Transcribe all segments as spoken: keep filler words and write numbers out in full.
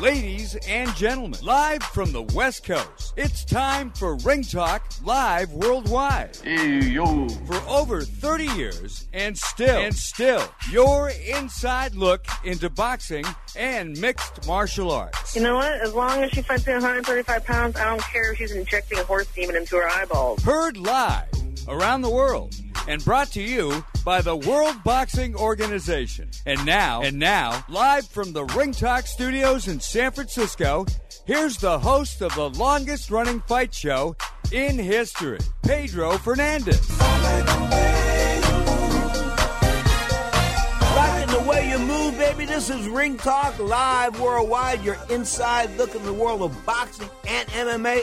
Ladies and gentlemen, live from the West Coast, it's time for Ring Talk Live Worldwide. Hey, yo. For over thirty years, and still, and still, your inside look into boxing and mixed martial arts. You know what? As long as she fights at one thirty-five pounds, I don't care if she's injecting a horse demon into her eyeballs. Heard live around the world and brought to you by the World Boxing Organization. And now, and now, live from the Ring Talk Studios in San Francisco, here's the host of the longest-running fight show in history, Pedro Fernandez. Rocking the way you move, baby. This is Ring Talk Live Worldwide, your inside look in the world of boxing and M M A.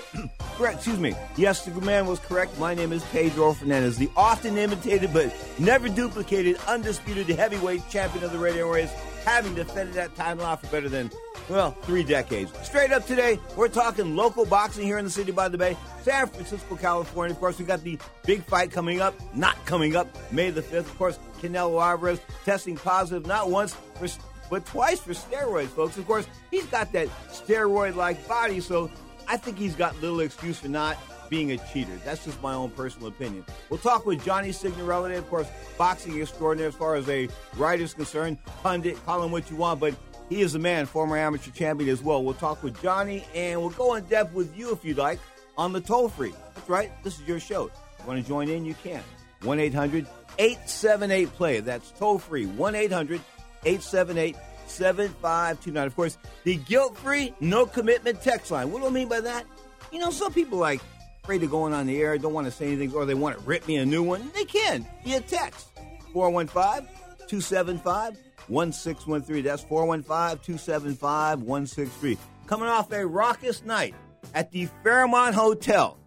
Correct. Excuse me. Yes, the man was correct. My name is Pedro Fernandez, the often imitated but never duplicated, undisputed heavyweight champion of the radio race, having defended that title off for better than, well, three decades. Straight up today, we're talking local boxing here in the city by the bay, San Francisco, California. Of course, we got the big fight coming up, not coming up, May the fifth. Of course, Canelo Alvarez testing positive not once for but twice for steroids, folks. Of course, he's got that steroid-like body, so I think he's got little excuse for not being a cheater. That's just my own personal opinion. We'll talk with Johnny Signorelli, of course, boxing extraordinaire as far as a writer's concerned. Pundit, call him what you want, but he is a man, former amateur champion as well. We'll talk with Johnny, and we'll go in depth with you, if you'd like, on the toll-free. That's right. This is your show. If you want to join in, you can. one eight hundred, eight seven eight, P L A Y. That's toll-free. one eight hundred, eight seven eight, seven five two nine. Of course, the guilt-free, no-commitment text line. What do I mean by that? You know, some people like afraid of going on the air, don't want to say anything, or they want to rip me a new one. They can via text. four one five, two seven five, one six one three. That's four one five, two seven five, one six three. Coming off a raucous night at the Fairmont Hotel.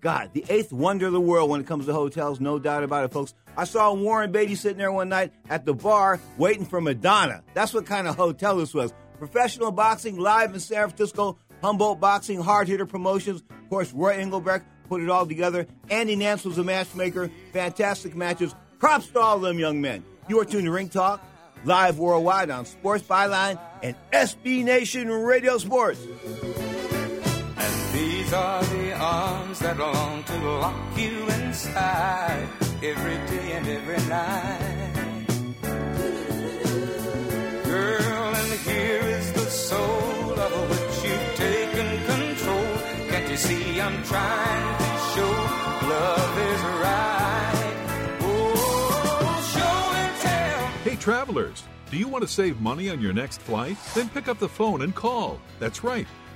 God, the eighth wonder of the world when it comes to hotels, no doubt about it, folks. I saw Warren Beatty sitting there one night at the bar waiting for Madonna. That's what kind of hotel this was. Professional boxing live in San Francisco, Humboldt Boxing, Hard Hitter Promotions. Of course, Roy Engelbrecht put it all together. Andy Nance was a matchmaker. Fantastic matches. Props to all them young men. You are tuned to Ring Talk Live Worldwide on Sports Byline and S B Nation Radio Sports. And these are the arms that long to lock you inside. Every day and every night, girl, and here is the soul of which you've taken control. Can't you see I'm trying to show love is right? Oh, show and tell. Hey, travelers, do you want to save money on your next flight? Then pick up the phone and call. That's right,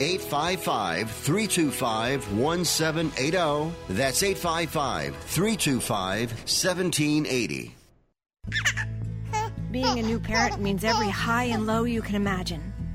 eight five five, three two five, one seven eight zero. That's eight five five, three two five, one seven eight zero. Being a new parent means every high and low you can imagine.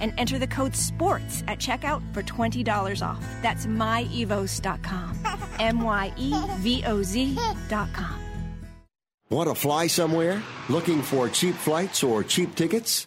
And enter the code SPORTS at checkout for twenty dollars off. That's my evos dot com. M Y E V O Z dot com. Want to fly somewhere? Looking for cheap flights or cheap tickets?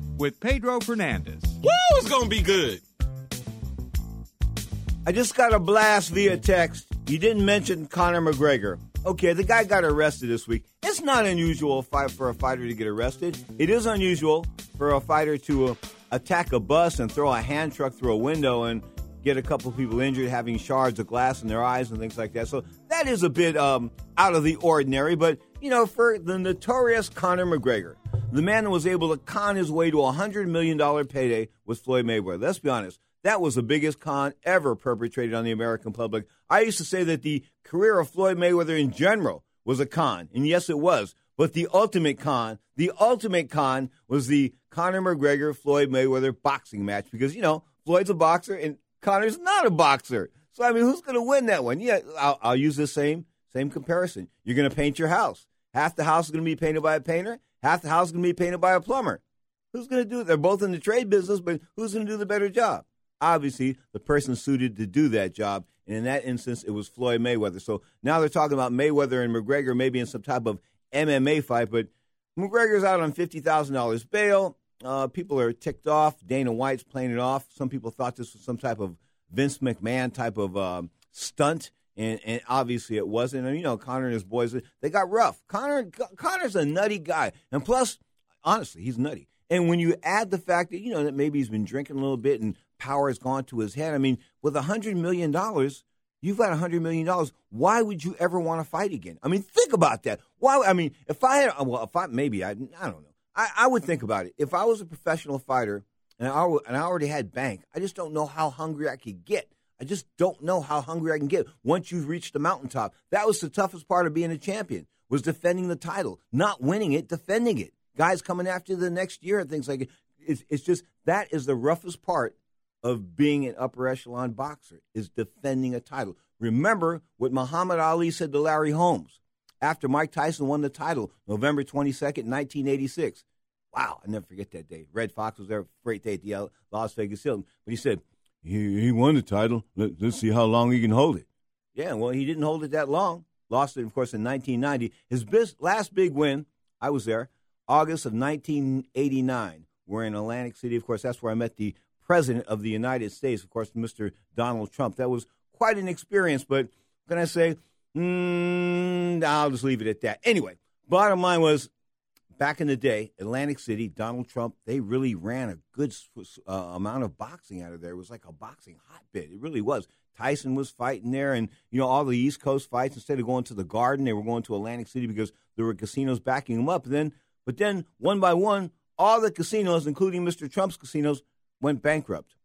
with Pedro Fernandez. Woo, it's going to be good. I just got a blast via text. You didn't mention Conor McGregor. Okay, the guy got arrested this week. It's not unusual for a fighter to get arrested. It is unusual for a fighter to attack a bus and throw a hand truck through a window and get a couple people injured, having shards of glass in their eyes and things like that. So that is a bit um, out of the ordinary. But, you know, for the notorious Conor McGregor, the man that was able to con his way to a one hundred million dollars payday was Floyd Mayweather. Let's be honest. That was the biggest con ever perpetrated on the American public. I used to say that the career of Floyd Mayweather in general was a con, and yes, it was. But the ultimate con, the ultimate con was the Conor McGregor-Floyd Mayweather boxing match because, you know, Floyd's a boxer and Conor's not a boxer. So, I mean, who's going to win that one? Yeah, I'll, I'll use the same, same comparison. You're going to paint your house. Half the house is going to be painted by a painter. Half the house is going to be painted by a plumber. Who's going to do it? They're both in the trade business, but who's going to do the better job? Obviously, the person suited to do that job, and in that instance, it was Floyd Mayweather. So now they're talking about Mayweather and McGregor maybe in some type of M M A fight, but McGregor's out on fifty thousand dollars bail. Uh, people are ticked off. Dana White's playing it off. Some people thought this was some type of Vince McMahon type of um, stunt. And, and obviously it wasn't. And, you know, Conor and his boys, they got rough. Conor, Conor's a nutty guy. And plus, honestly, he's nutty. And when you add the fact that, you know, that maybe he's been drinking a little bit and power has gone to his head. I mean, with one hundred million dollars, you've got one hundred million dollars. Why would you ever want to fight again? I mean, think about that. Why? I mean, if I had, well, if I, maybe, I, I don't know. I, I would think about it. If I was a professional fighter and I, and I already had bank, I just don't know how hungry I could get. I just don't know how hungry I can get once you've reached the mountaintop. That was the toughest part of being a champion, was defending the title, not winning it, defending it. Guys coming after the next year and things like it. It's, it's just that is the roughest part of being an upper echelon boxer, is defending a title. Remember what Muhammad Ali said to Larry Holmes after Mike Tyson won the title, November twenty-second, nineteen eighty-six. Wow, I never forget that day. Red Fox was there, great day at the Las Vegas Hilton. But he said, He, he won the title. Let, let's see how long he can hold it. Yeah, well, he didn't hold it that long. Lost it, of course, in nineteen ninety. His bis- last big win, I was there, August of nineteen eighty-nine. We're in Atlantic City. Of course, that's where I met the President of the United States, of course, Mister Donald Trump. That was quite an experience, but can I say, mm, I'll just leave it at that. Anyway, bottom line was, back in the day, Atlantic City, Donald Trump, they really ran a good uh, amount of boxing out of there. It was like a boxing hotbed. It really was. Tyson was fighting there, and, you know, all the East Coast fights, instead of going to the Garden, they were going to Atlantic City because there were casinos backing them up. And then But then, one by one, all the casinos, including Mister Trump's casinos, went bankrupt.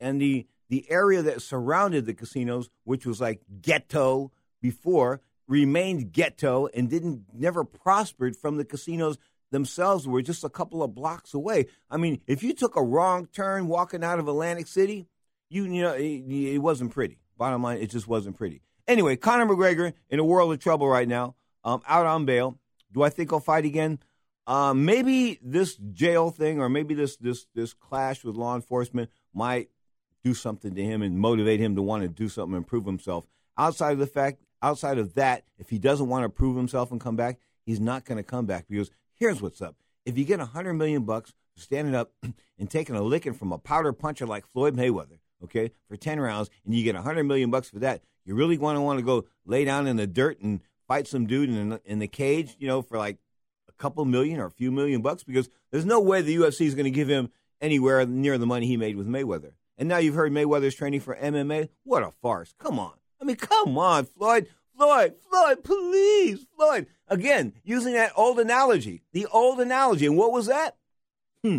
And the, the area that surrounded the casinos, which was like ghetto before, remained ghetto and didn't never prospered from the casinos themselves, were just a couple of blocks away. I mean, if you took a wrong turn walking out of Atlantic City, you, you know, it, it wasn't pretty. Bottom line, it just wasn't pretty. Anyway, Conor McGregor in a world of trouble right now, um, out on bail. Do I think he'll fight again? Uh, maybe this jail thing, or maybe this, this this clash with law enforcement might do something to him and motivate him to want to do something and prove himself. Outside of the fact, outside of that, if he doesn't want to prove himself and come back, he's not going to come back, because here's what's up. If you get one hundred million bucks for standing up and taking a licking from a powder puncher like Floyd Mayweather, okay, for ten rounds, and you get one hundred million bucks for that, you really going to want to go lay down in the dirt and fight some dude in, in the cage, you know, for like a couple million or a few million bucks, because there's no way the U F C is going to give him anywhere near the money he made with Mayweather. And now you've heard Mayweather's training for M M A. What a farce. Come on. I mean, come on, Floyd. Floyd, Floyd, please, Floyd. Again, using that old analogy, the old analogy. And what was that? Hmm.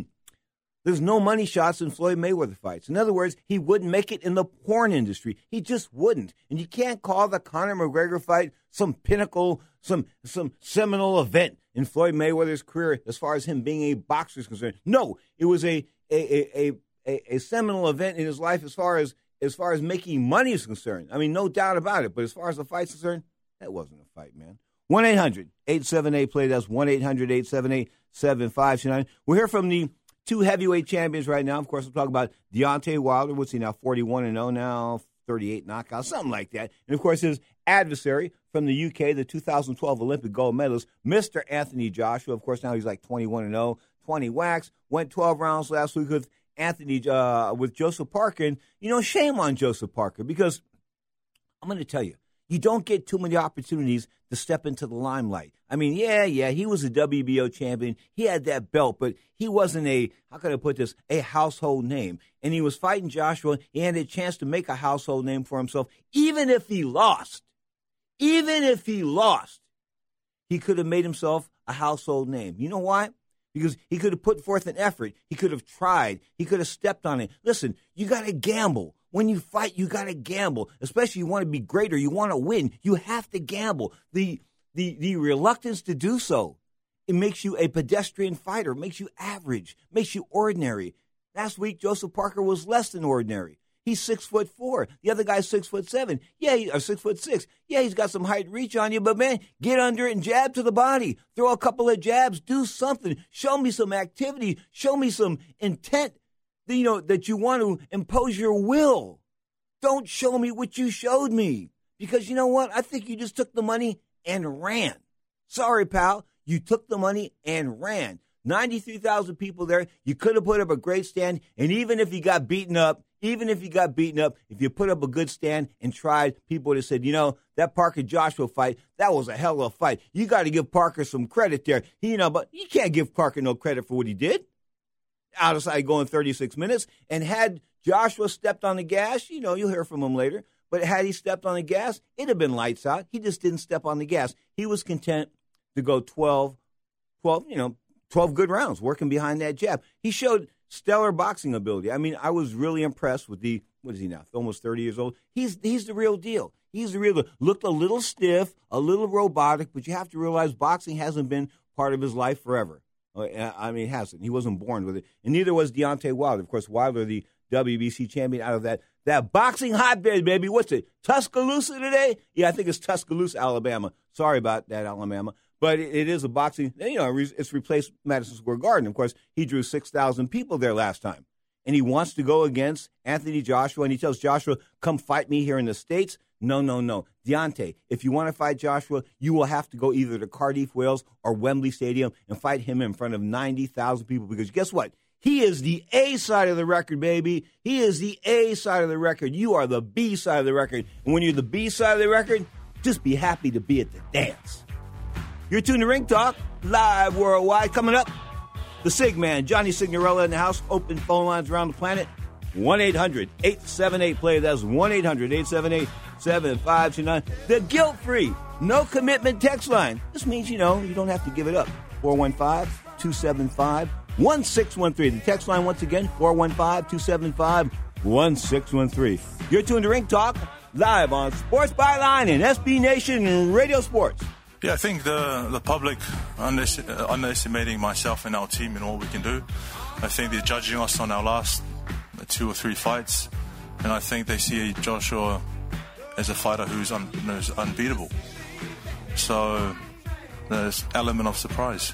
There's no money shots in Floyd Mayweather fights. In other words, he wouldn't make it in the porn industry. He just wouldn't. And you can't call the Conor McGregor fight some pinnacle, some some seminal event in Floyd Mayweather's career as far as him being a boxer is concerned. No, it was a a a a, a seminal event in his life as far as as far as making money is concerned. I mean, no doubt about it. But as far as the fight's concerned, that wasn't a fight, man. one eight hundred eight seven eight play. That's one eight hundred eight seven eight seven five two nine. We're here from the two heavyweight champions right now. Of course, we'll talk about Deontay Wilder. What's he now? forty-one and oh now, thirty-eight knockouts, something like that. And, of course, his adversary from the U K, the two thousand twelve Olympic gold medalist, Mister Anthony Joshua. Of course, now he's like twenty-one and oh, twenty whacks, went twelve rounds last week with Anthony, uh, with Joseph Parker. And, you know, shame on Joseph Parker, because I'm going to tell you, you don't get too many opportunities to step into the limelight. I mean, yeah, yeah, he was a W B O champion. He had that belt, but he wasn't a, how can I put this, a household name. And he was fighting Joshua. He had a chance to make a household name for himself, even if he lost. Even if he lost, he could have made himself a household name. You know why? Because he could have put forth an effort. He could have tried. He could have stepped on it. Listen, you got to gamble. When you fight, you got to gamble, especially you want to be greater. You want to win. You have to gamble. The, the the reluctance to do so, it makes you a pedestrian fighter, makes you average, makes you ordinary. Last week, Joseph Parker was less than ordinary. He's six foot four. The other guy's six foot seven. Yeah, he, or six foot six. Yeah, he's got some height and reach on you, but man, get under it and jab to the body. Throw a couple of jabs. Do something. Show me some activity. Show me some intent. You know, that you want to impose your will. Don't show me what you showed me. Because you know what? I think you just took the money and ran. Sorry, pal. You took the money and ran. ninety-three thousand people there. You could have put up a great stand. And even if you got beaten up, even if you got beaten up, if you put up a good stand and tried, people would have said, you know, that Parker Joshua fight, that was a hell of a fight. You got to give Parker some credit there. He, you know, but you can't give Parker no credit for what he did. Outside going thirty-six minutes, and had Joshua stepped on the gas, you know, you'll hear from him later, but had he stepped on the gas, it'd have been lights out. He just didn't step on the gas. He was content to go twelve, twelve, you know, twelve good rounds working behind that jab. He showed stellar boxing ability. I mean, I was really impressed with the, what is he now, almost thirty years old. He's he's the real deal. He's the real deal. Looked a little stiff, a little robotic, but you have to realize boxing hasn't been part of his life forever. I mean, it hasn't. He wasn't born with it. And neither was Deontay Wilder. Of course, Wilder, the W B C champion out of that, that boxing hotbed, baby. What's it, Tuscaloosa today? Yeah, I think it's Tuscaloosa, Alabama. Sorry about that, Alabama. But it, it is a boxing, you know, it's replaced Madison Square Garden. Of course, he drew six thousand people there last time. And he wants to go against Anthony Joshua, and he tells Joshua, come fight me here in the States. No, no, no. Deontay, if you want to fight Joshua, you will have to go either to Cardiff, Wales, or Wembley Stadium and fight him in front of ninety thousand people, because guess what? He is the A side of the record, baby. He is the A side of the record. You are the B side of the record. And when you're the B side of the record, just be happy to be at the dance. You're tuned to Ring Talk, live worldwide. Coming up, the Sig Man, Johnny Signorelli in the house. Open phone lines around the planet. one eight hundred eight seven eight play. That's one eight hundred eight seven eight seven five two nine. The guilt-free, no-commitment text line. This means, you know, you don't have to give it up. four one five four one five, two seven five, one six one three. The text line once again, four one five, two seven five, one six one three. You're tuned to Ring Talk live on Sports Byline and S B Nation Radio Sports. Yeah, I think the the public underestimating myself and our team and what we can do. I think they're judging us on our last two or three fights, and I think they see Joshua as a fighter who's, un, who's unbeatable. So there's an element of surprise.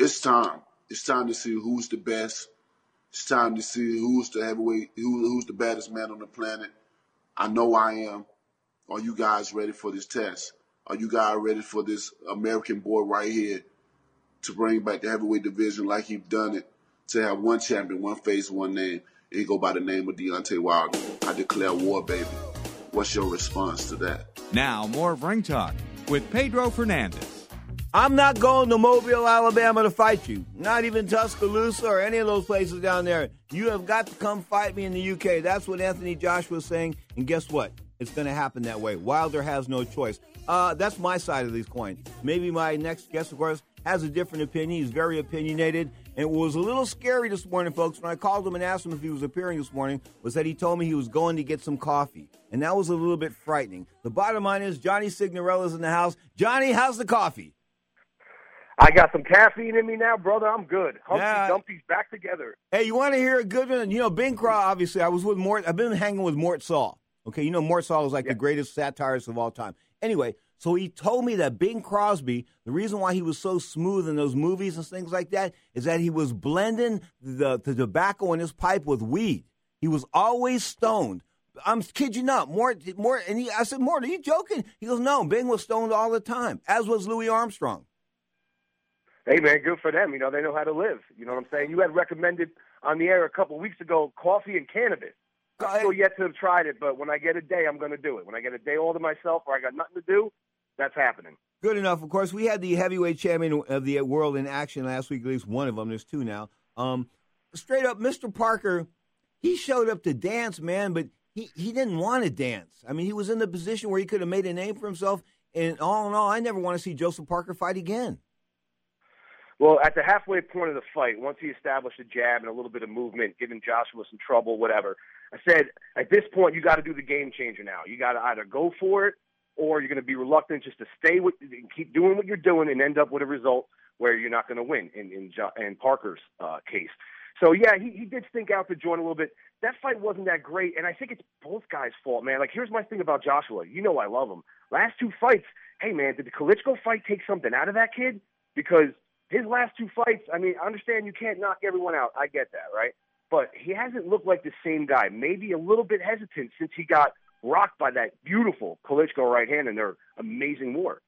It's time. It's time to see who's the best. It's time to see who's the heavyweight, who, who's the baddest man on the planet. I know I am. Are you guys ready for this test? Are you guys ready for this American boy right here to bring back the heavyweight division like he's done it, to have one champion, one face, one name, and he go by the name of Deontay Wilder? I declare war, baby. What's your response to that? Now, more of Ring Talk with Pedro Fernandez. I'm not going to Mobile, Alabama to fight you. Not even Tuscaloosa or any of those places down there. You have got to come fight me in the U K. That's what Anthony Joshua is saying. And guess what? It's going to happen that way. Wilder has no choice. Uh, that's my side of these coins. Maybe my next guest, of course, has a different opinion. He's very opinionated. And it was a little scary this morning, folks, when I called him and asked him if he was appearing this morning, was that he told me he was going to get some coffee. And that was a little bit frightening. The bottom line is Johnny Signorelli is in the house. Johnny, how's the coffee? I got some caffeine in me now, brother. I'm good. Humpty yeah. Dumpty's back together. Hey, you want to hear a good one? You know, Bing Crosby, obviously, I was with Mort. I've been hanging with Mort Sahl. Okay, you know, Mort Sahl is like yeah. the greatest satirist of all time. Anyway, so he told me that Bing Crosby, the reason why he was so smooth in those movies and things like that is that he was blending the, the tobacco in his pipe with weed. He was always stoned. I'm kid you not, Mort. Mort and he, I said, Mort, are you joking? He goes, no, Bing was stoned all the time, as was Louis Armstrong. Hey, man, good for them. You know, they know how to live. You know what I'm saying? You had recommended on the air a couple of weeks ago coffee and cannabis. I'm still yet to have tried it, but when I get a day, I'm going to do it. When I get a day all to myself or I got nothing to do, that's happening. Good enough. Of course, we had the heavyweight champion of the world in action last week, at least one of them. There's two now. Um, straight up, Mister Parker, he showed up to dance, man, but he, he didn't want to dance. I mean, he was in the position where he could have made a name for himself, and all in all, I never want to see Joseph Parker fight again. Well, at the halfway point of the fight, once he established a jab and a little bit of movement, giving Joshua some trouble, whatever, I said, at this point, you got to do the game changer now. You got to either go for it or you're going to be reluctant just to stay with and keep doing what you're doing and end up with a result where you're not going to win in, in, in Parker's uh, case. So, yeah, he, he did stink out the joint a little bit. That fight wasn't that great, and I think it's both guys' fault, man. Like, here's my thing about Joshua. You know I love him. Last two fights, hey, man, did the Klitschko fight take something out of that kid? Because his last two fights, I mean, I understand you can't knock everyone out. I get that, right? But he hasn't looked like the same guy. Maybe a little bit hesitant since he got rocked by that beautiful Klitschko right hand and their amazing war.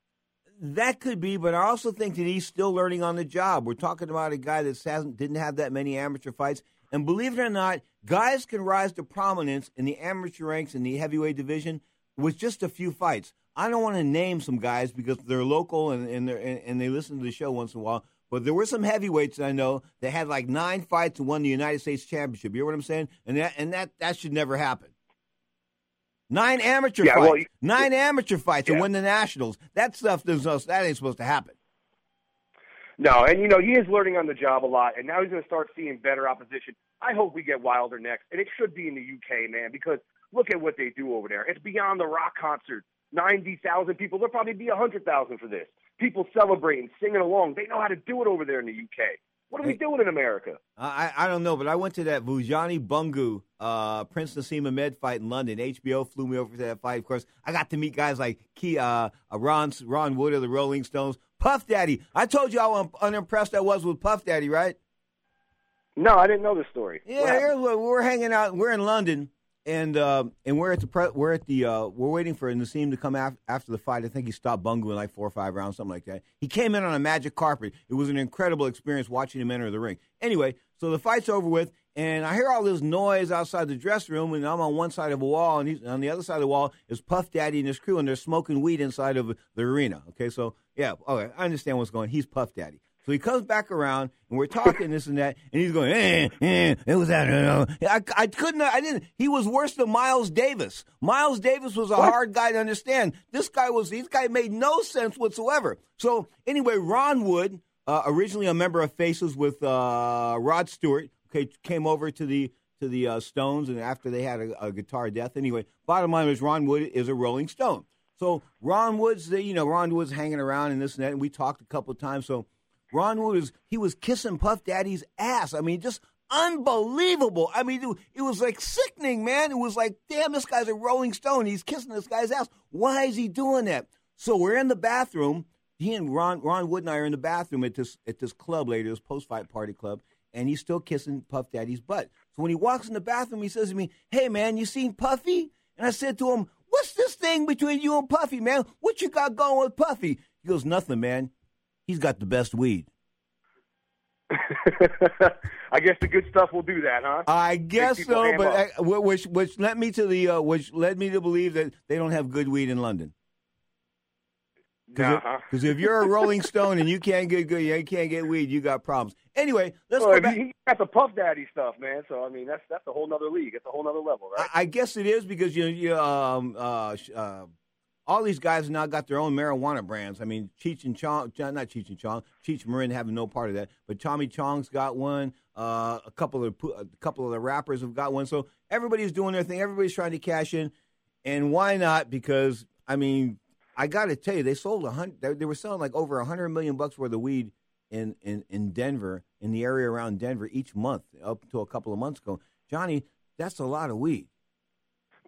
That could be, but I also think that he's still learning on the job. We're talking about a guy that hasn't didn't have that many amateur fights. And believe it or not, guys can rise to prominence in the amateur ranks in the heavyweight division with just a few fights. I don't want to name some guys because they're local and and, they're, and and they listen to the show once in a while. But there were some heavyweights that I know that had like nine fights and won the United States Championship. You know what I'm saying? And that and that, that should never happen. Nine amateur yeah, fights, well, you, nine amateur fights, yeah. and win the nationals. That stuff does that ain't supposed to happen. No, and you know he is learning on the job a lot, and now he's going to start seeing better opposition. I hope we get Wilder next, and it should be in the U K, man, because look at what they do over there. It's beyond the rock concert. ninety thousand people. There'll probably be one hundred thousand for this. People celebrating, singing along. They know how to do it over there in the U K. What are hey, we doing in America? I, I don't know, but I went to that Vujani Bungu, uh, Prince Nassim Ahmed fight in London. H B O flew me over to that fight. Of course, I got to meet guys like Key, uh, Ron, Ron Wood of the Rolling Stones. Puff Daddy. I told you how unimpressed I was with Puff Daddy, right? No, I didn't know the story. Yeah, what we're hanging out. We're in London. And uh, and we're at the pre- we're at the uh, we're waiting for Nassim to come af- after the fight. I think he stopped Bungu in like four or five rounds, something like that. He came in on a magic carpet. It was an incredible experience watching him enter the ring. Anyway, so the fight's over with, and I hear all this noise outside the dressing room, and I'm on one side of a wall, and he's, on the other side of the wall is Puff Daddy and his crew, and they're smoking weed inside of the arena. Okay, so yeah, okay, I understand what's going on. He's Puff Daddy. So he comes back around, and we're talking this and that, and he's going, eh, eh, it was that. Uh, I, I couldn't, I didn't. He was worse than Miles Davis. Miles Davis was a what? hard guy to understand. This guy was, this guy made no sense whatsoever. So anyway, Ron Wood, uh, originally a member of Faces with uh, Rod Stewart, okay, came over to the to the uh, Stones, and after they had a, a guitar death. Anyway, bottom line was Ron Wood is a Rolling Stone. So Ron Wood's, the, you know, Ron Wood's hanging around and this and that, and we talked a couple of times, so Ron Wood, was, he was kissing Puff Daddy's ass. I mean, just unbelievable. I mean, it was like sickening, man. It was like, damn, this guy's a Rolling Stone. He's kissing this guy's ass. Why is he doing that? So we're in the bathroom. He and Ron, Ron Wood and I are in the bathroom at this at this club later, this post-fight party club, and he's still kissing Puff Daddy's butt. So when he walks in the bathroom, he says to me, hey, man, you seen Puffy? And I said to him, what's this thing between you and Puffy, man? What you got going with Puffy? He goes, nothing, man. He's got the best weed. I guess the good stuff will do that, huh? I guess so, but I, which which led me to the uh, which led me to believe that they don't have good weed in London. Because uh-huh. if, if you're a Rolling Stone and you can't get good, you can't get weed, you got problems. Anyway, let's well, go back. He got the Puff Daddy stuff, man. So I mean, that's that's a whole nother league. It's a whole nother level, right? I, I guess it is because you know, you um uh. uh all these guys now got their own marijuana brands. I mean, Cheech and Chong, not Cheech and Chong, Cheech Marin having no part of that, but Tommy Chong's got one. Uh, a couple of a couple of the rappers have got one. So everybody's doing their thing. Everybody's trying to cash in, and why not? Because I mean, I got to tell you, they sold a hundred. They were selling like over a hundred million bucks worth of weed in, in, in Denver, in the area around Denver each month, up until a couple of months ago. Johnny, that's a lot of weed.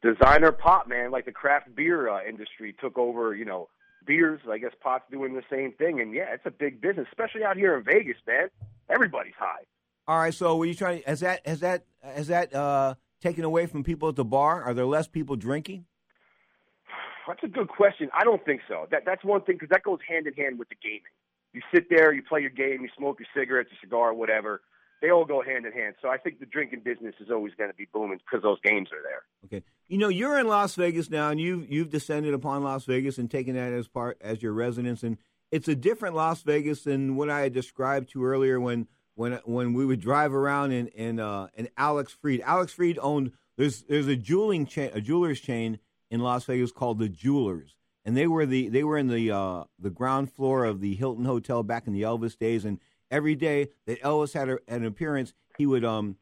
Designer pot, man, like the craft beer uh, industry took over, you know, beers. I guess pot's doing the same thing. And, yeah, it's a big business, especially out here in Vegas, man. Everybody's high. All right, so were you trying? Has that has that has that uh, taken away from people at the bar? Are there less people drinking? That's a good question. I don't think so. That that's one thing, because that goes hand in hand with the gaming. You sit there, you play your game, you smoke your cigarettes, your cigar, whatever. They all go hand in hand. So I think the drinking business is always going to be booming because those games are there. Okay, you know, you're in Las Vegas now, and you've you've descended upon Las Vegas and taken that as part as your residence, and it's a different Las Vegas than what I had described to earlier when. When when we would drive around in in, uh, in Alex Fried, Alex Fried owned there's there's a jeweling chain a jeweler's chain in Las Vegas called The Jewelers, and they were the they were in the uh, the ground floor of the Hilton Hotel back in the Elvis days, and every day that Elvis had, a, had an appearance, he would um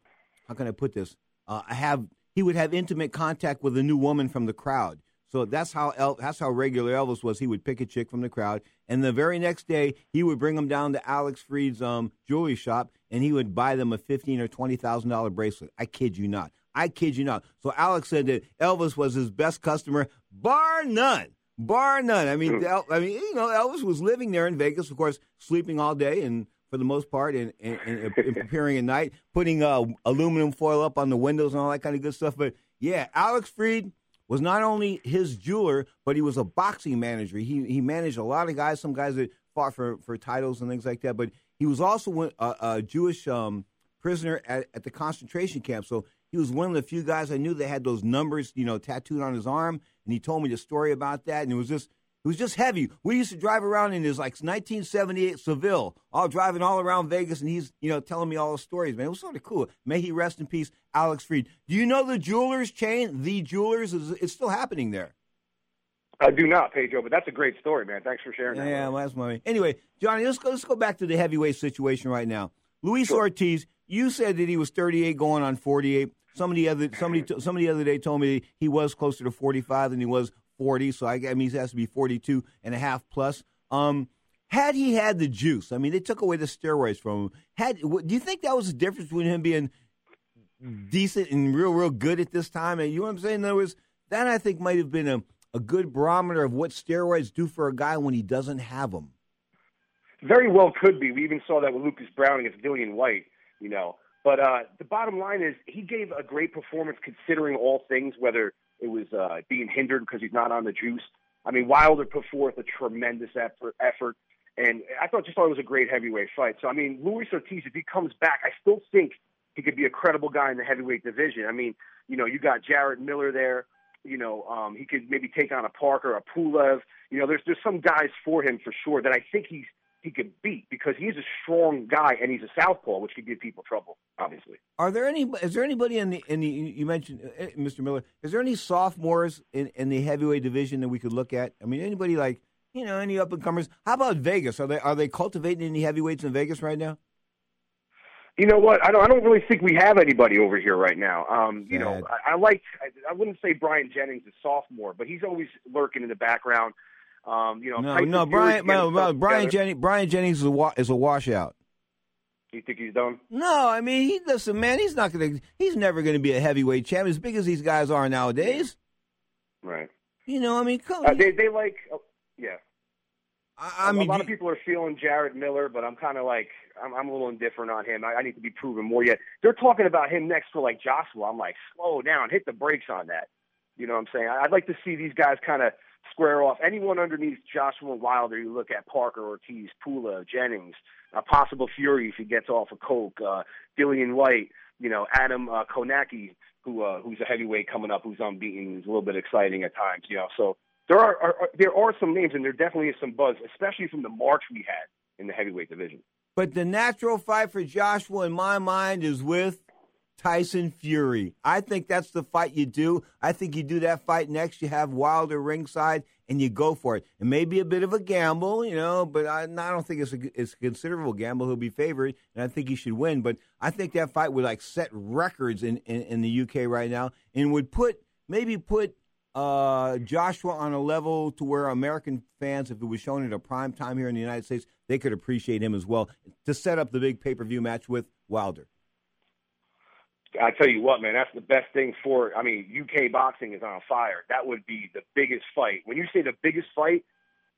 how can I put this uh, have he would have intimate contact with a new woman from the crowd. So that's how El, that's how regular Elvis was. He would pick a chick from the crowd, and the very next day he would bring them down to Alex Fried's um, jewelry shop, and he would buy them a fifteen or twenty thousand dollar bracelet. I kid you not. I kid you not. So Alex said that Elvis was his best customer, bar none, bar none. I mean, El, I mean, you know, Elvis was living there in Vegas, of course, sleeping all day and for the most part, and, and, and, and preparing at night, putting uh, aluminum foil up on the windows and all that kind of good stuff. But yeah, Alex Fried was not only his jeweler, but he was a boxing manager. He he managed a lot of guys, some guys that fought for, for titles and things like that. But he was also a, a Jewish um, prisoner at, at the concentration camp. So he was one of the few guys I knew that had those numbers, you know, tattooed on his arm. And he told me the story about that, and it was just it was just heavy. We used to drive around in his like nineteen seventy-eight Seville, all driving all around Vegas, and he's you know telling me all the stories. Man, it was sort of cool. May he rest in peace, Alex Fried. Do you know the jewelers chain? The Jewelers is it's still happening there. I do not, Pedro, but that's a great story, man. Thanks for sharing yeah, that. Yeah, well, that's my anyway, Johnny. Let's go. Let's go back to the heavyweight situation right now. Luis sure. Ortiz, you said that he was thirty-eight, going on forty-eight. Somebody other somebody somebody the other day told me he was closer to forty-five than he was forty. So I, I mean, he has to be forty-two and a half plus. Um, had he had the juice, I mean, they took away the steroids from him. Had do you think that was the difference between him being decent and real, real good at this time? And you know what I'm saying? In other words, that I think might have been a a good barometer of what steroids do for a guy when he doesn't have them. Very well could be. We even saw that with Lucas Brown against Dillian White, you know. But uh, the bottom line is he gave a great performance considering all things, whether it was uh, being hindered because he's not on the juice. I mean, Wilder put forth a tremendous effort, and I thought just thought it was a great heavyweight fight. So, I mean, Luis Ortiz, if he comes back, I still think he could be a credible guy in the heavyweight division. I mean, you know, you got Jared Miller there. You know, um, he could maybe take on a Parker, a Pulev. You know, there's there's some guys for him for sure that I think he's he could beat because he's a strong guy and he's a southpaw, which could give people trouble. Obviously, are there any? Is there anybody in the in the you mentioned Mister Miller? Is there any sophomores in, in the heavyweight division that we could look at? I mean, anybody like you know any up and comers? How about Vegas? Are they are they cultivating any heavyweights in Vegas right now? You know what? I don't. I don't really think we have anybody over here right now. Um, you know, I, I like. I, I wouldn't say Brian Jennings is sophomore, but he's always lurking in the background. Um, you know, no, no, Brian, no, no, Brian Jennings. Brian Jennings is a wa- is a washout. You think he's done? No, I mean, he listen, man. He's not gonna. He's never gonna be a heavyweight champion as big as these guys are nowadays. Right. You know, I mean, come, uh, they they like, oh, yeah. I mean, a lot of people are feeling Jared Miller, but I'm kind of like, I'm, I'm a little indifferent on him. I, I need to be proven more yet. They're talking about him next for like Joshua. I'm like, slow down, hit the brakes on that. You know what I'm saying? I'd like to see these guys kind of square off. Anyone underneath Joshua Wilder, you look at Parker, Ortiz, Pula, Jennings, a possible Fury if he gets off of coke, uh, Dillian White, you know, Adam uh, Konaki, who uh, who's a heavyweight coming up, who's unbeaten, who's a little bit exciting at times, you know, so. There are, are, are there are some names, and there definitely is some buzz, especially from the March we had in the heavyweight division. But the natural fight for Joshua, in my mind, is with Tyson Fury. I think that's the fight you do. I think you do that fight next. You have Wilder ringside, and you go for it. It may be a bit of a gamble, you know, but I, I don't think it's a, it's a considerable gamble. He'll be favored, and I think he should win. But I think that fight would, like, set records in, in, in the U K right now and would put maybe put uh, Joshua on a level to where American fans, if it was shown at a prime time here in the United States, they could appreciate him as well to set up the big pay-per-view match with Wilder. I tell you what, man, that's the best thing for, I mean, U K boxing is on fire. That would be the biggest fight. When you say the biggest fight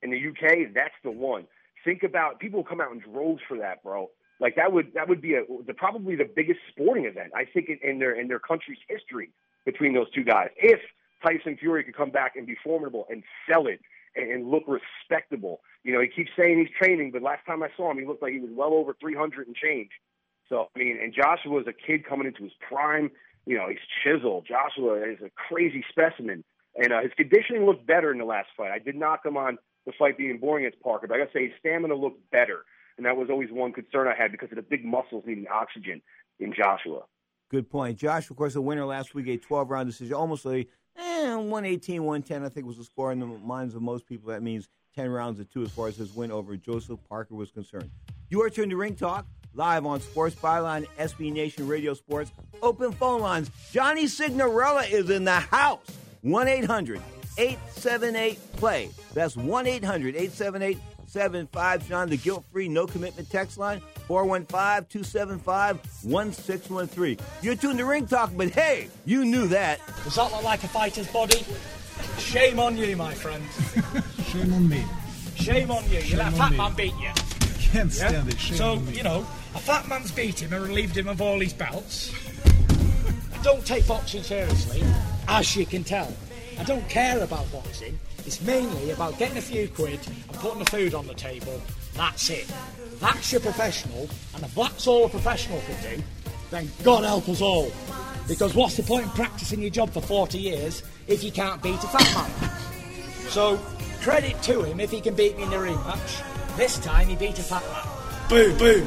in the U K, that's the one. Think about, people come out in droves for that, bro. Like, that would that would be a, the, probably the biggest sporting event, I think, in their in their country's history between those two guys. If Tyson Fury could come back and be formidable and sell it and, and look respectable. You know, he keeps saying he's training, but last time I saw him, he looked like he was well over three hundred and change. So, I mean, and Joshua is a kid coming into his prime. You know, he's chiseled. Joshua is a crazy specimen. And uh, his conditioning looked better in the last fight. I did knock him on the fight being boring against Parker, but I got to say his stamina looked better. And that was always one concern I had because of the big muscles needing oxygen in Joshua. Good point. Josh, of course, the winner last week, a twelve-round decision, almost a eh, one eighteen, one ten, I think was the score in the minds of most people. That means ten rounds of two as far as his win over Joseph Parker was concerned. You are tuned to Ring Talk. Live on Sports Byline, S B Nation Radio Sports. Open phone lines. Johnny Signorelli is in the house. one eight hundred, eight seven eight, P L A Y. That's one eight hundred, eight seven eight, seven five nine. The guilt-free, no-commitment text line, four one five, two seven five, one six one three. You're tuned to Ring Talk, but hey, you knew that. Does that look like a fighter's body? Shame on you, my friend. Shame on me. Shame on you. Shame You'll have fat man beat you. Can't stand yeah. it. Shame so, you know, a fat man's beat him and relieved him of all his belts. I don't take boxing seriously, as you can tell. I don't care about boxing. It's mainly about getting a few quid and putting the food on the table. That's it. That's your professional, and if that's all a professional can do, then God help us all. Because what's the point in practising your job for forty years if you can't beat a fat man? So, credit to him if he can beat me in the rematch. This time he beat a fat man. Boo, boo.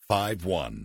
five one.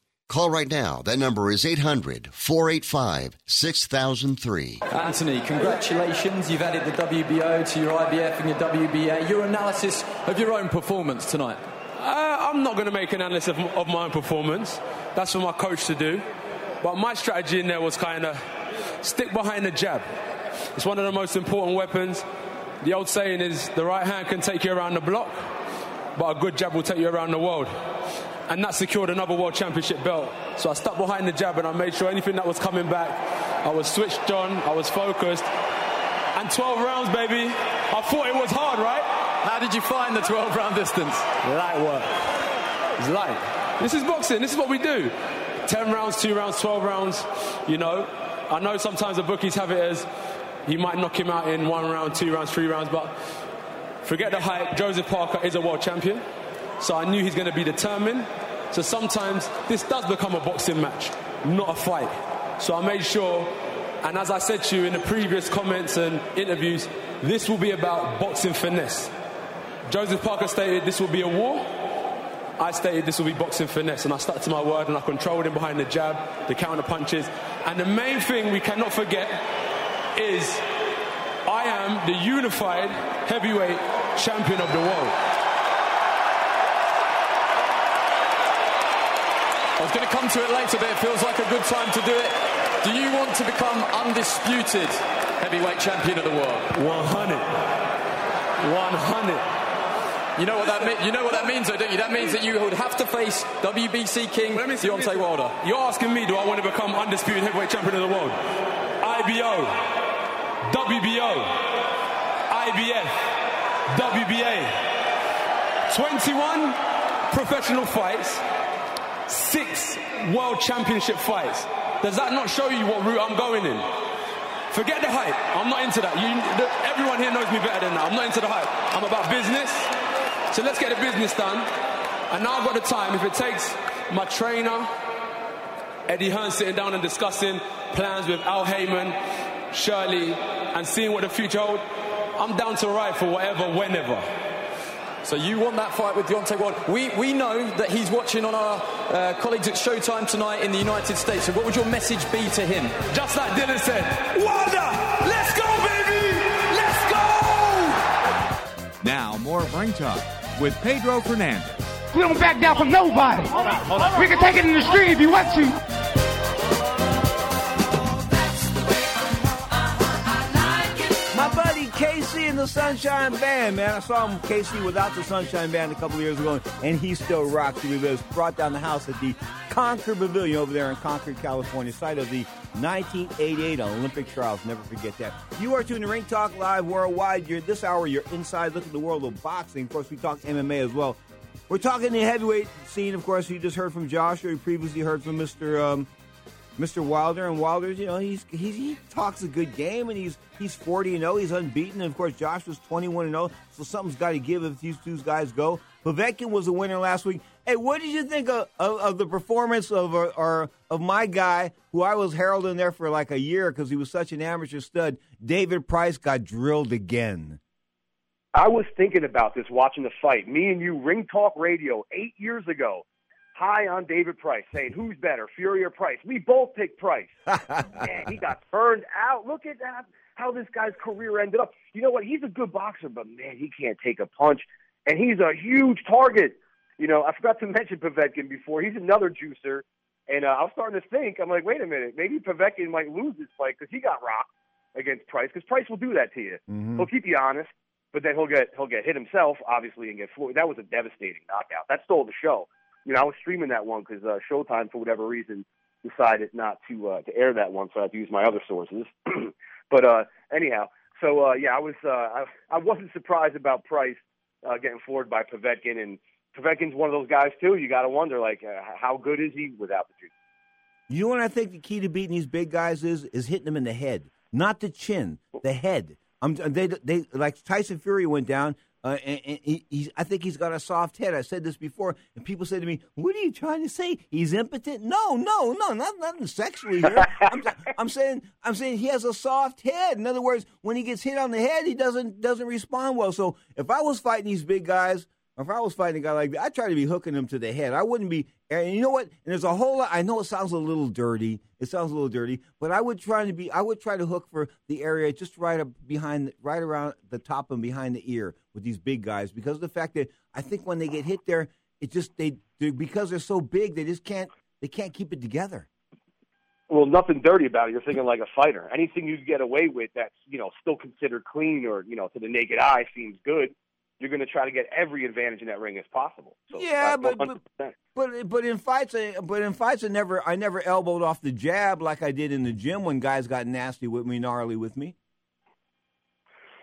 Call right now. That number is eight hundred, four eight five, six thousand three. Anthony, congratulations. You've added the W B O to your I B F and your W B A. Your analysis of your own performance tonight? Uh, I'm not going to make an analysis of, of my own performance. That's for my coach to do. But my strategy in there was kind of stick behind the jab. It's one of the most important weapons. The old saying is the right hand can take you around the block, but a good jab will take you around the world. And that secured another world championship belt. So I stuck behind the jab and I made sure anything that was coming back, I was switched on, I was focused. And twelve rounds, baby. I thought it was hard, right? How did you find the twelve round distance? Light work. It's light. This is boxing. This is what we do. ten rounds, two rounds, twelve rounds. You know, I know sometimes the bookies have it as you might knock him out in one round, two rounds, three rounds, but forget the hype. Joseph Parker is a world champion. So I knew he's going to be determined. So sometimes this does become a boxing match, not a fight. So I made sure, and as I said to you in the previous comments and interviews, this will be about boxing finesse. Joseph Parker stated this will be a war. I stated this will be boxing finesse, and I stuck to my word, and I controlled him behind the jab, the counter punches. And the main thing we cannot forget is I am the unified heavyweight champion of the world. I was going to come to it later, but it feels like a good time to do it. Do you want to become undisputed heavyweight champion of the world? one hundred. one hundred. You know what that means, you know what that means though, don't you? That means that you would have to face W B C King well, Deontay Wilder. You're asking me, do I want to become undisputed heavyweight champion of the world? I B O, W B O, I B F, W B A, twenty-one professional fights, six world championship fights. Does that not show you what route I'm going in? Forget the hype. I'm not into that. You, the, everyone here knows me better than that. I'm not into the hype. I'm about business. So let's get the business done. And now I've got the time. If it takes my trainer, Eddie Hearn, sitting down and discussing plans with Al Heyman, Shirley, and seeing what the future holds, I'm down to ride for whatever, whenever. So you want that fight with Deontay Wilder. We, we know that he's watching on our uh, colleagues at Showtime tonight in the United States. So what would your message be to him? Just like Dylan said, Wilder, let's go, baby! Let's go! Now, more Ring Talk with Pedro Fernandez. We don't back down from nobody. Hold on, hold on. We can take it in the street if you want to. K C and the Sunshine Band, man. I saw him, K C, without the Sunshine Band a couple of years ago, and he still rocks. He was brought down the house at the Concord Pavilion over there in Concord, California, site of the nineteen eighty-eight Olympic trials. Never forget that. You are tuned to Ring Talk Live Worldwide. You're, this hour, you're inside. Look at the world of boxing. Of course, we talk M M A as well. We're talking the heavyweight scene. Of course, you just heard from Joshua. You previously heard from Mister Um, Mister Wilder, and Wilder, you know, he's, he's, he talks a good game, and he's he's forty and oh, he's unbeaten, and of course Joshua's twenty-one and oh, so something's got to give if these two guys go. Povetkin was the winner last week. Hey, what did you think of, of, of the performance of or, or of my guy, who I was heralding there for like a year because he was such an amateur stud? David Price got drilled again. I was thinking about this watching the fight. Me and you, Ring Talk Radio, eight years ago. High on David Price, saying, who's better, Fury or Price? We both picked Price. Man, he got turned out. Look at that, how this guy's career ended up. You know what? He's a good boxer, but, man, he can't take a punch. And he's a huge target. You know, I forgot to mention Povetkin before. He's another juicer. And uh, I was starting to think, I'm like, wait a minute, maybe Povetkin might lose this fight because he got rocked against Price, because Price will do that to you. Mm-hmm. He'll keep you honest, but then he'll get he'll get hit himself, obviously, and get Floyd. That was a devastating knockout. That stole the show. You know, I was streaming that one because uh, Showtime, for whatever reason, decided not to uh, to air that one, so I had to use my other sources. but uh, anyhow, so, uh, yeah, I, was, uh, I, I wasn't surprised about Price uh, getting floored by Povetkin, and Povetkin's one of those guys, too. You got to wonder, like, uh, how good is he without the truth? You know what I think the key to beating these big guys is? Is hitting them in the head. Not the chin, the head. I'm, they, they, like Tyson Fury went down. Uh, and, and he, he's, I think he's got a soft head. I said this before, and people say to me, what are you trying to say? He's impotent? No, no, no, not, nothing sexually here. I'm, I'm saying I'm saying he has a soft head. In other words, when he gets hit on the head, he doesn't doesn't respond well. So if I was fighting these big guys, if I was fighting a guy like that, I'd try to be hooking him to the head. I wouldn't be – and you know what? And there's a whole lot – I know it sounds a little dirty. It sounds a little dirty. But I would try to be – I would try to hook for the area just right up behind – right around the top and behind the ear with these big guys, because of the fact that I think when they get hit there, it just – they because they're so big, they just can't – they can't keep it together. Well, nothing dirty about it. You're thinking like a fighter. Anything you get away with that's, you know, still considered clean or, you know, to the naked eye seems good, you're going to try to get every advantage in that ring as possible. So, yeah, but, but but but in fights, but in fights, I never I never elbowed off the jab like I did in the gym when guys got nasty with me, gnarly with me.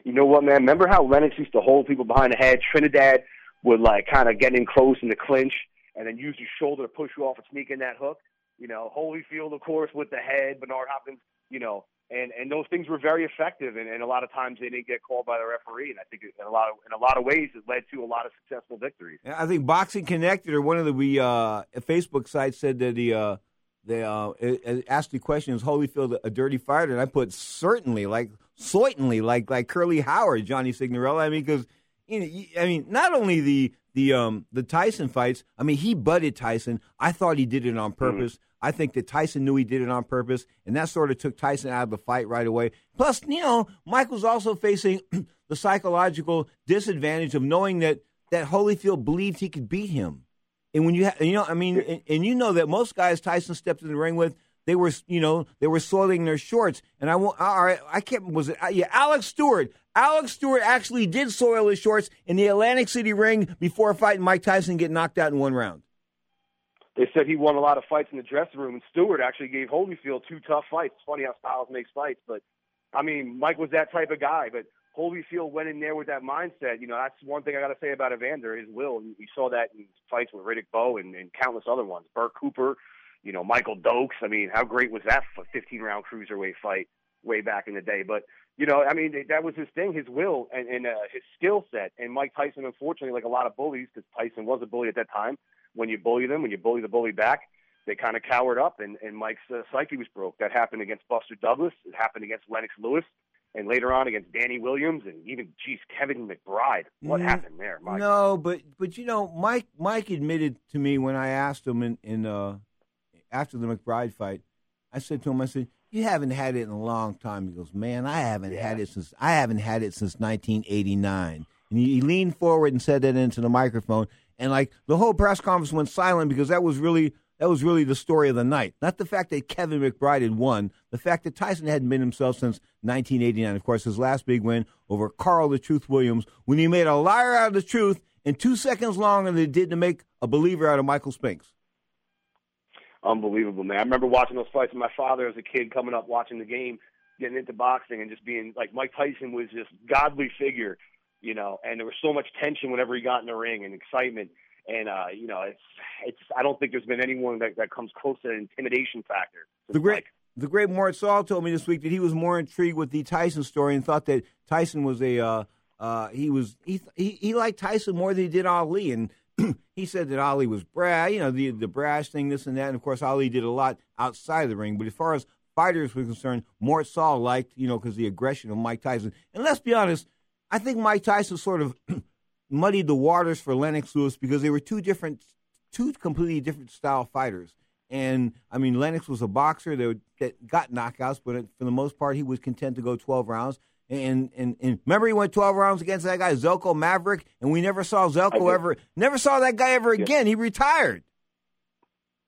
You know what, man? Remember how Lennox used to hold people behind the head? Trinidad would like kind of get in close in the clinch, and then use your shoulder to push you off and sneak in that hook. You know, Holyfield, of course, with the head. Bernard Hopkins, you know. And and those things were very effective, and, and a lot of times they didn't get called by the referee. And I think in a lot of in a lot of ways it led to a lot of successful victories. I think Boxing Connected or one of the we uh, Facebook sites said that the uh, they uh, asked the question, is Holyfield a dirty fighter? And I put certainly, like certainly, like like Curly Howard, Johnny Signorelli. I mean, because you know, I mean, not only the the um, the Tyson fights. I mean, he butted Tyson. I thought he did it on purpose. Mm-hmm. I think that Tyson knew he did it on purpose, and that sort of took Tyson out of the fight right away. Plus, you know, Mike was also facing the psychological disadvantage of knowing that, that Holyfield believed he could beat him. And when you, ha- you know, I mean, and, and you know that most guys Tyson stepped in the ring with, they were, you know, they were soiling their shorts. And I won't, all right, I can't, was it, yeah, Alex Stewart. Alex Stewart actually did soil his shorts in the Atlantic City ring before fighting Mike Tyson and get knocked out in one round. They said he won a lot of fights in the dressing room, and Stewart actually gave Holyfield two tough fights. It's funny how Styles makes fights, but, I mean, Mike was that type of guy, but Holyfield went in there with that mindset. You know, that's one thing I got to say about Evander, his will. You saw that in fights with Riddick Bowe and, and countless other ones. Burt Cooper, you know, Michael Dokes. I mean, how great was that fifteen-round cruiserweight fight way back in the day? But, you know, I mean, that was his thing, his will and, and uh, his skill set. And Mike Tyson, unfortunately, like a lot of bullies, because Tyson was a bully at that time, when you bully them, when you bully the bully back, they kind of cowered up, and, and Mike's uh, psyche was broke. That happened against Buster Douglas. It happened against Lennox Lewis, and later on against Danny Williams, and even, geez, Kevin McBride. What mm, happened there, Mike? No, but, but you know, Mike Mike admitted to me when I asked him in, in uh, after the McBride fight, I said to him, I said, you haven't had it in a long time. He goes, man, I haven't yeah. had it since I haven't had it since nineteen eighty-nine. And he, he leaned forward and said that into the microphone. And like the whole press conference went silent because that was really that was really the story of the night. Not the fact that Kevin McBride had won, the fact that Tyson hadn't been himself since nineteen eighty-nine. Of course, his last big win over Carl the Truth Williams, when he made a liar out of the truth in two seconds longer than it did to make a believer out of Michael Spinks. Unbelievable, man! I remember watching those fights with my father as a kid, coming up watching the game, getting into boxing, and just being like Mike Tyson was this godly figure. You know, and there was so much tension whenever he got in the ring and excitement. And, uh, you know, it's, it's, I don't think there's been anyone that, that comes close to an intimidation factor. The great, the great Mort Sahl told me this week that he was more intrigued with the Tyson story and thought that Tyson was a, uh, uh, he was, he, he, he liked Tyson more than he did Ali. And he said that Ali was brash, you know, the, the brash thing, this and that. And of course, Ali did a lot outside of the ring. But as far as fighters were concerned, Mort Sahl liked, you know, because the aggression of Mike Tyson. And let's be honest, I think Mike Tyson sort of muddied the waters for Lennox Lewis because they were two different, two completely different style fighters. And, I mean, Lennox was a boxer that, would, that got knockouts, but for the most part, he was content to go twelve rounds. And, and and remember, he went twelve rounds against that guy, Zelko Maverick, and we never saw Zelko ever, never saw that guy ever again. Yeah. He retired.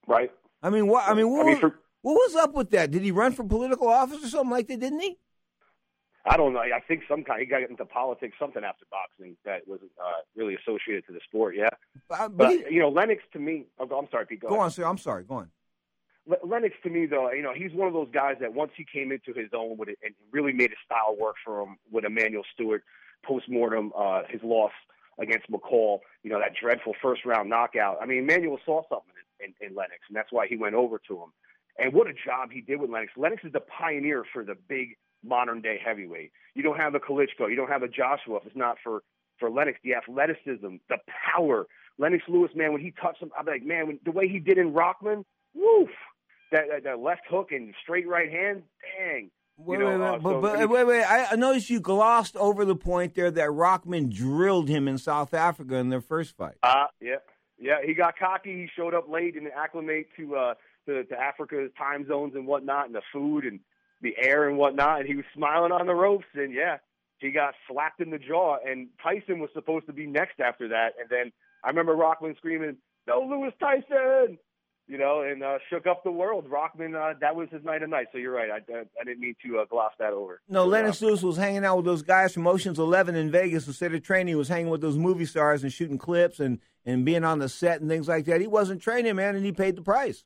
Right. I mean, what, I mean, what, I mean, for- what was up with that? Did he run for political office or something like that, didn't he? I don't know. I think some kind he got into politics, something after boxing that was uh, really associated to the sport. Yeah, uh, but, but he, you know, Lennox to me. Oh, I'm sorry, Pete. Go, go on, sir. I'm sorry. Go on. Lennox to me, though, you know, he's one of those guys that once he came into his own with it and really made his style work for him with Emmanuel Stewart postmortem, uh, his loss against McCall. You know, that dreadful first round knockout. I mean, Emmanuel saw something in, in, in Lennox, and that's why he went over to him. And what a job he did with Lennox. Lennox is the pioneer for the big modern-day heavyweight. You don't have a Klitschko. You don't have a Joshua if it's not for for Lennox, the athleticism, the power. Lennox Lewis, man, when he touched him, I'm like, man, when, the way he did in Rockman, woof, that, that, that left hook and straight right hand, dang. Wait, you know, wait, wait, uh, but, so, but, I mean, wait, wait. I noticed you glossed over the point there that Rockman drilled him in South Africa in their first fight. Uh, yeah, yeah. He got cocky. He showed up late and acclimate to, uh, to, to Africa's time zones and whatnot and the food and the air and whatnot. And he was smiling on the ropes. And, yeah, he got slapped in the jaw. And Tyson was supposed to be next after that. And then I remember Rockman screaming, "No, Lewis Tyson!" You know, and uh, shook up the world. Rockman, uh, that was his night of night. So you're right. I, I, I didn't mean to uh, gloss that over. No, Lennox Lewis was hanging out with those guys from Ocean's Eleven in Vegas. Instead of training, he was hanging with those movie stars and shooting clips and, and being on the set and things like that. He wasn't training, man, and he paid the price.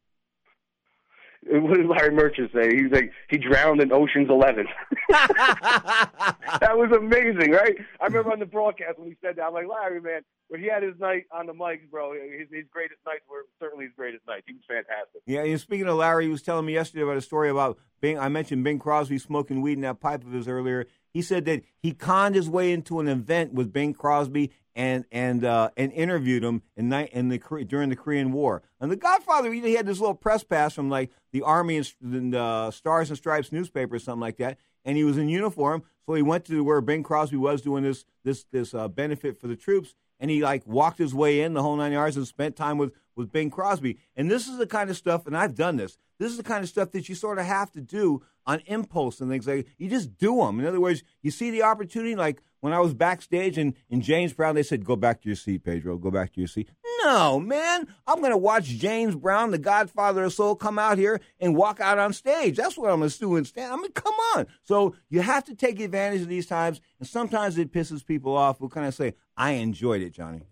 What did Larry Merchant say? He was like, he drowned in Ocean's Eleven. That was amazing, right? I remember on the broadcast when he said that, I'm like, Larry, man, when he had his night on the mics, bro, his, his greatest nights were certainly his greatest nights. He was fantastic. Yeah, and speaking of Larry, he was telling me yesterday about a story about Bing. I mentioned Bing Crosby smoking weed in that pipe of his earlier. He said that he conned his way into an event with Bing Crosby and and uh, and interviewed him in, in the during the Korean War. And the Godfather, he had this little press pass from like the Army and the uh, Stars and Stripes newspaper or something like that, and he was in uniform, so he went to where Bing Crosby was doing this this this uh, benefit for the troops, and he like walked his way in the whole nine yards and spent time with with Bing Crosby. And this is the kind of stuff, and I've done this. This is the kind of stuff that you sort of have to do on impulse and things like that. You just do them. In other words, you see the opportunity. Like when I was backstage and, and James Brown, they said, "Go back to your seat, Pedro. Go back to your seat." No, man. I'm going to watch James Brown, the Godfather of Soul, come out here and walk out on stage. That's what I'm going to do instead. I mean, come on. So you have to take advantage of these times, and sometimes it pisses people off. We'll kind of say, "I enjoyed it, Johnny."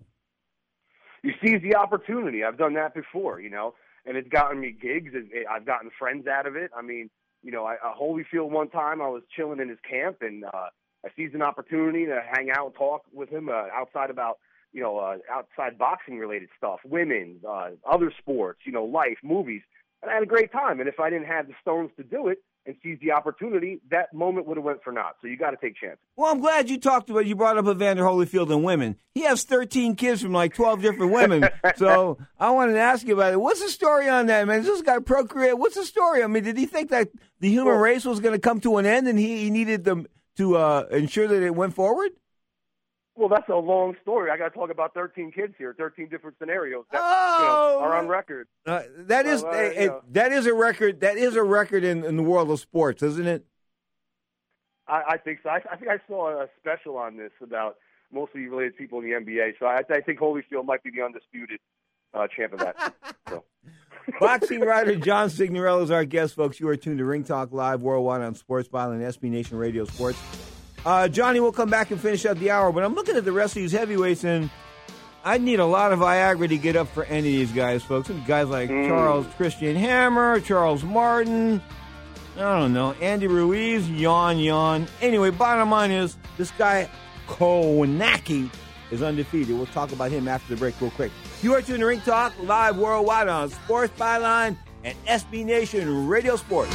You seize the opportunity. I've done that before, you know, and it's gotten me gigs. It, it, I've gotten friends out of it. I mean, you know, I, I Holyfield one time, I was chilling in his camp, and uh, I seized an opportunity to hang out and talk with him uh, outside about, you know, uh, outside boxing-related stuff, women, uh, other sports, you know, life, movies. And I had a great time. And if I didn't have the stones to do it and seize the opportunity, that moment would have went for naught. So you got to take chances. Well, I'm glad you talked about, you brought up Evander Holyfield and women. He has thirteen kids from like twelve different women. So I wanted to ask you about it. What's the story on that, man? Is this guy procreate? What's the story? I mean, did he think that the human race was going to come to an end and he, he needed them to uh, ensure that it went forward? Well, that's a long story. I got to talk about thirteen kids here, thirteen different scenarios that oh, you know, are on record. Uh, that is uh, a, a, that is a record. That is a record in, in the world of sports, isn't it? I, I think so. I, I think I saw a special on this about mostly related people in the N B A. So I, I think Holyfield might be the undisputed uh, champ of that. So. Boxing writer John Signorelli is our guest, folks. You are tuned to Ring Talk Live Worldwide on Sports Byline, S B Nation Radio Sports. Uh, Johnny, we'll come back and finish up the hour, but I'm looking at the rest of these heavyweights, and I need a lot of Viagra to get up for any of these guys, folks. Some guys like mm. Charles Christian Hammer, Charles Martin, I don't know, Andy Ruiz, yawn, yawn. Anyway, bottom line is, this guy, Kownacki, is undefeated. We'll talk about him after the break real quick. You are tuned to Ring Talk Live Worldwide on Sports Byline and S B Nation Radio Sports.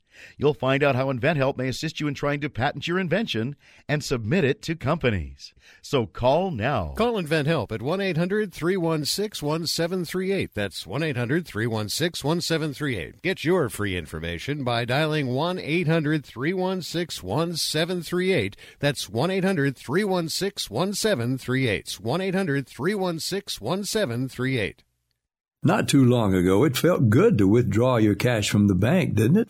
You'll find out how InventHelp may assist you in trying to patent your invention and submit it to companies. So call now. Call InventHelp at one eight hundred, three one six, one seven three eight. That's one eight hundred, three one six, one seven three eight. Get your free information by dialing one eight hundred, three one six, one seven three eight. That's one eight hundred, three one six, one seven three eight. one eight hundred, three one six, one seven three eight. Not too long ago, it felt good to withdraw your cash from the bank, didn't it?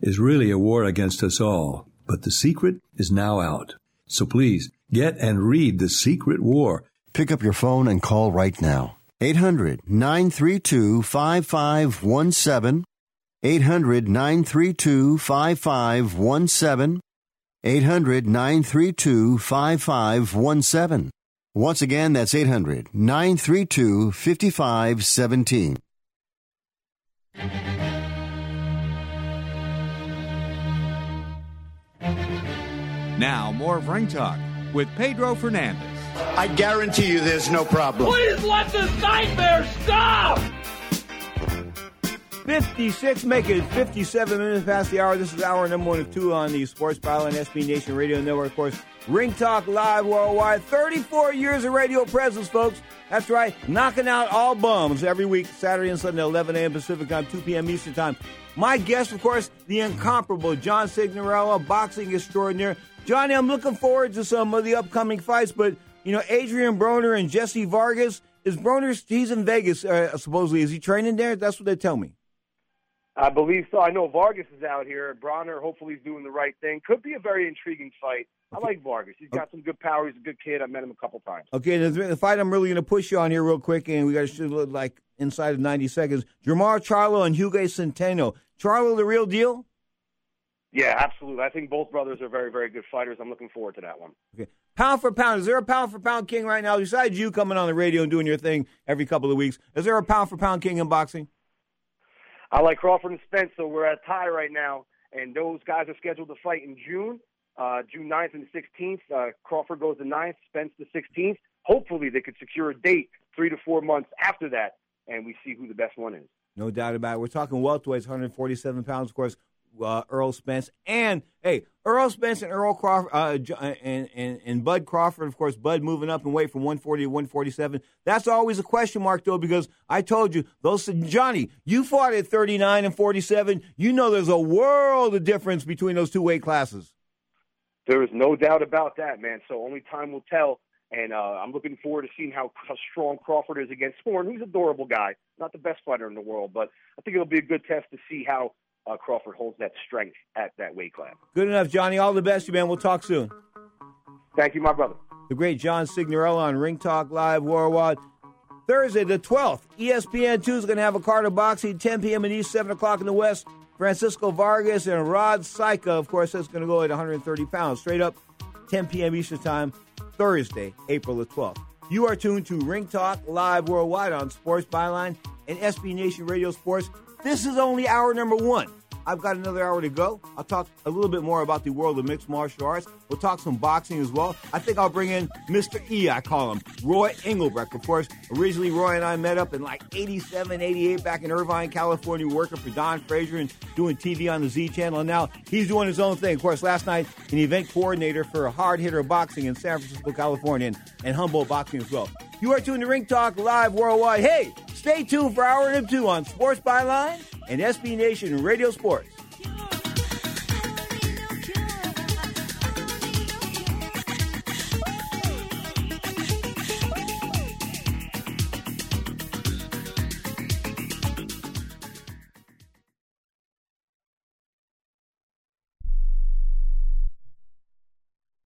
is really a war against us all, but the secret is now out. So please, get and read The Secret War. Pick up your phone and call right now. eight hundred, nine three two, five five one seven. eight hundred, nine three two, five five one seven. eight hundred, nine three two, five five one seven. Once again, that's eight hundred, nine three two, five five one seven. Now, more of Ring Talk with Pedro Fernandez. I guarantee you there's no problem. Please let this nightmare stop! fifty-six, make it fifty-seven minutes past the hour. This is hour number one of two on the Sports Byline S B Nation Radio Network. Of course, Ring Talk Live Worldwide. thirty-four years of radio presence, folks. That's right, knocking out all bums every week, Saturday and Sunday, eleven a.m. Pacific time, two p.m. Eastern time. My guest, of course, the incomparable John Signorelli, boxing extraordinaire. Johnny, I'm looking forward to some of the upcoming fights, but, you know, Adrian Broner and Jesse Vargas, is Broner, he's in Vegas, uh, supposedly. Is he training there? That's what they tell me. I believe so. I know Vargas is out here. Broner, hopefully, is doing the right thing. Could be a very intriguing fight. I like Vargas. He's got some good power. He's a good kid. I met him a couple times. Okay, the fight I'm really going to push you on here real quick, and we got to shoot like inside of ninety seconds. Jermar Charlo and Hugo Centeno. Charlo, the real deal? Yeah, absolutely. I think both brothers are very, very good fighters. I'm looking forward to that one. Okay. Pound for pound, is there a pound for pound king right now? Besides you coming on the radio and doing your thing every couple of weeks, is there a pound for pound king in boxing? I like Crawford and Spence, so we're at a tie right now, and those guys are scheduled to fight in June. Uh, June ninth and sixteenth, uh, Crawford goes the ninth, Spence the sixteenth. Hopefully they could secure a date three to four months after that, and we see who the best one is. No doubt about it. We're talking welterweights, one forty-seven pounds, of course, uh, Errol Spence. And, hey, Errol Spence and Errol Crawford, uh, and, and, and Bud Crawford, of course, Bud moving up in weight from one forty to one forty-seven. That's always a question mark, though, because I told you, those Johnny, you fought at thirty-nine and forty-seven. You know there's a world of difference between those two weight classes. There is no doubt about that, man. So only time will tell. And uh, I'm looking forward to seeing how, how strong Crawford is against Horn. He's an adorable guy. Not the best fighter in the world, but I think it'll be a good test to see how uh, Crawford holds that strength at that weight class. Good enough, Johnny. All the best to you, man. We'll talk soon. Thank you, my brother. The great John Signorelli on Ring Talk Live Worldwide. Thursday the twelfth, E S P N two is going to have a card of boxing, ten p.m. in the East, seven o'clock in the West. Francisco Vargas and Rod Saica, of course, that's going to go at one thirty pounds. Straight up, ten p.m. Eastern time, Thursday, April the twelfth. You are tuned to Ring Talk Live Worldwide on Sports Byline and S B Nation Radio Sports. This is only hour number one. I've got another hour to go. I'll talk a little bit more about the world of mixed martial arts. We'll talk some boxing as well. I think I'll bring in Mister E, I call him, Roy Engelbrecht. Of course, originally Roy and I met up in like eighty-seven, eighty-eight back in Irvine, California, working for Don Frazier and doing T V on the Z Channel. And now he's doing his own thing. Of course, last night, an event coordinator for a hard hitter boxing in San Francisco, California, and, and Humboldt boxing as well. You are tuned to Ring Talk Live Worldwide. Hey, stay tuned for Hour Number two on Sports Byline and S B Nation Radio Sports.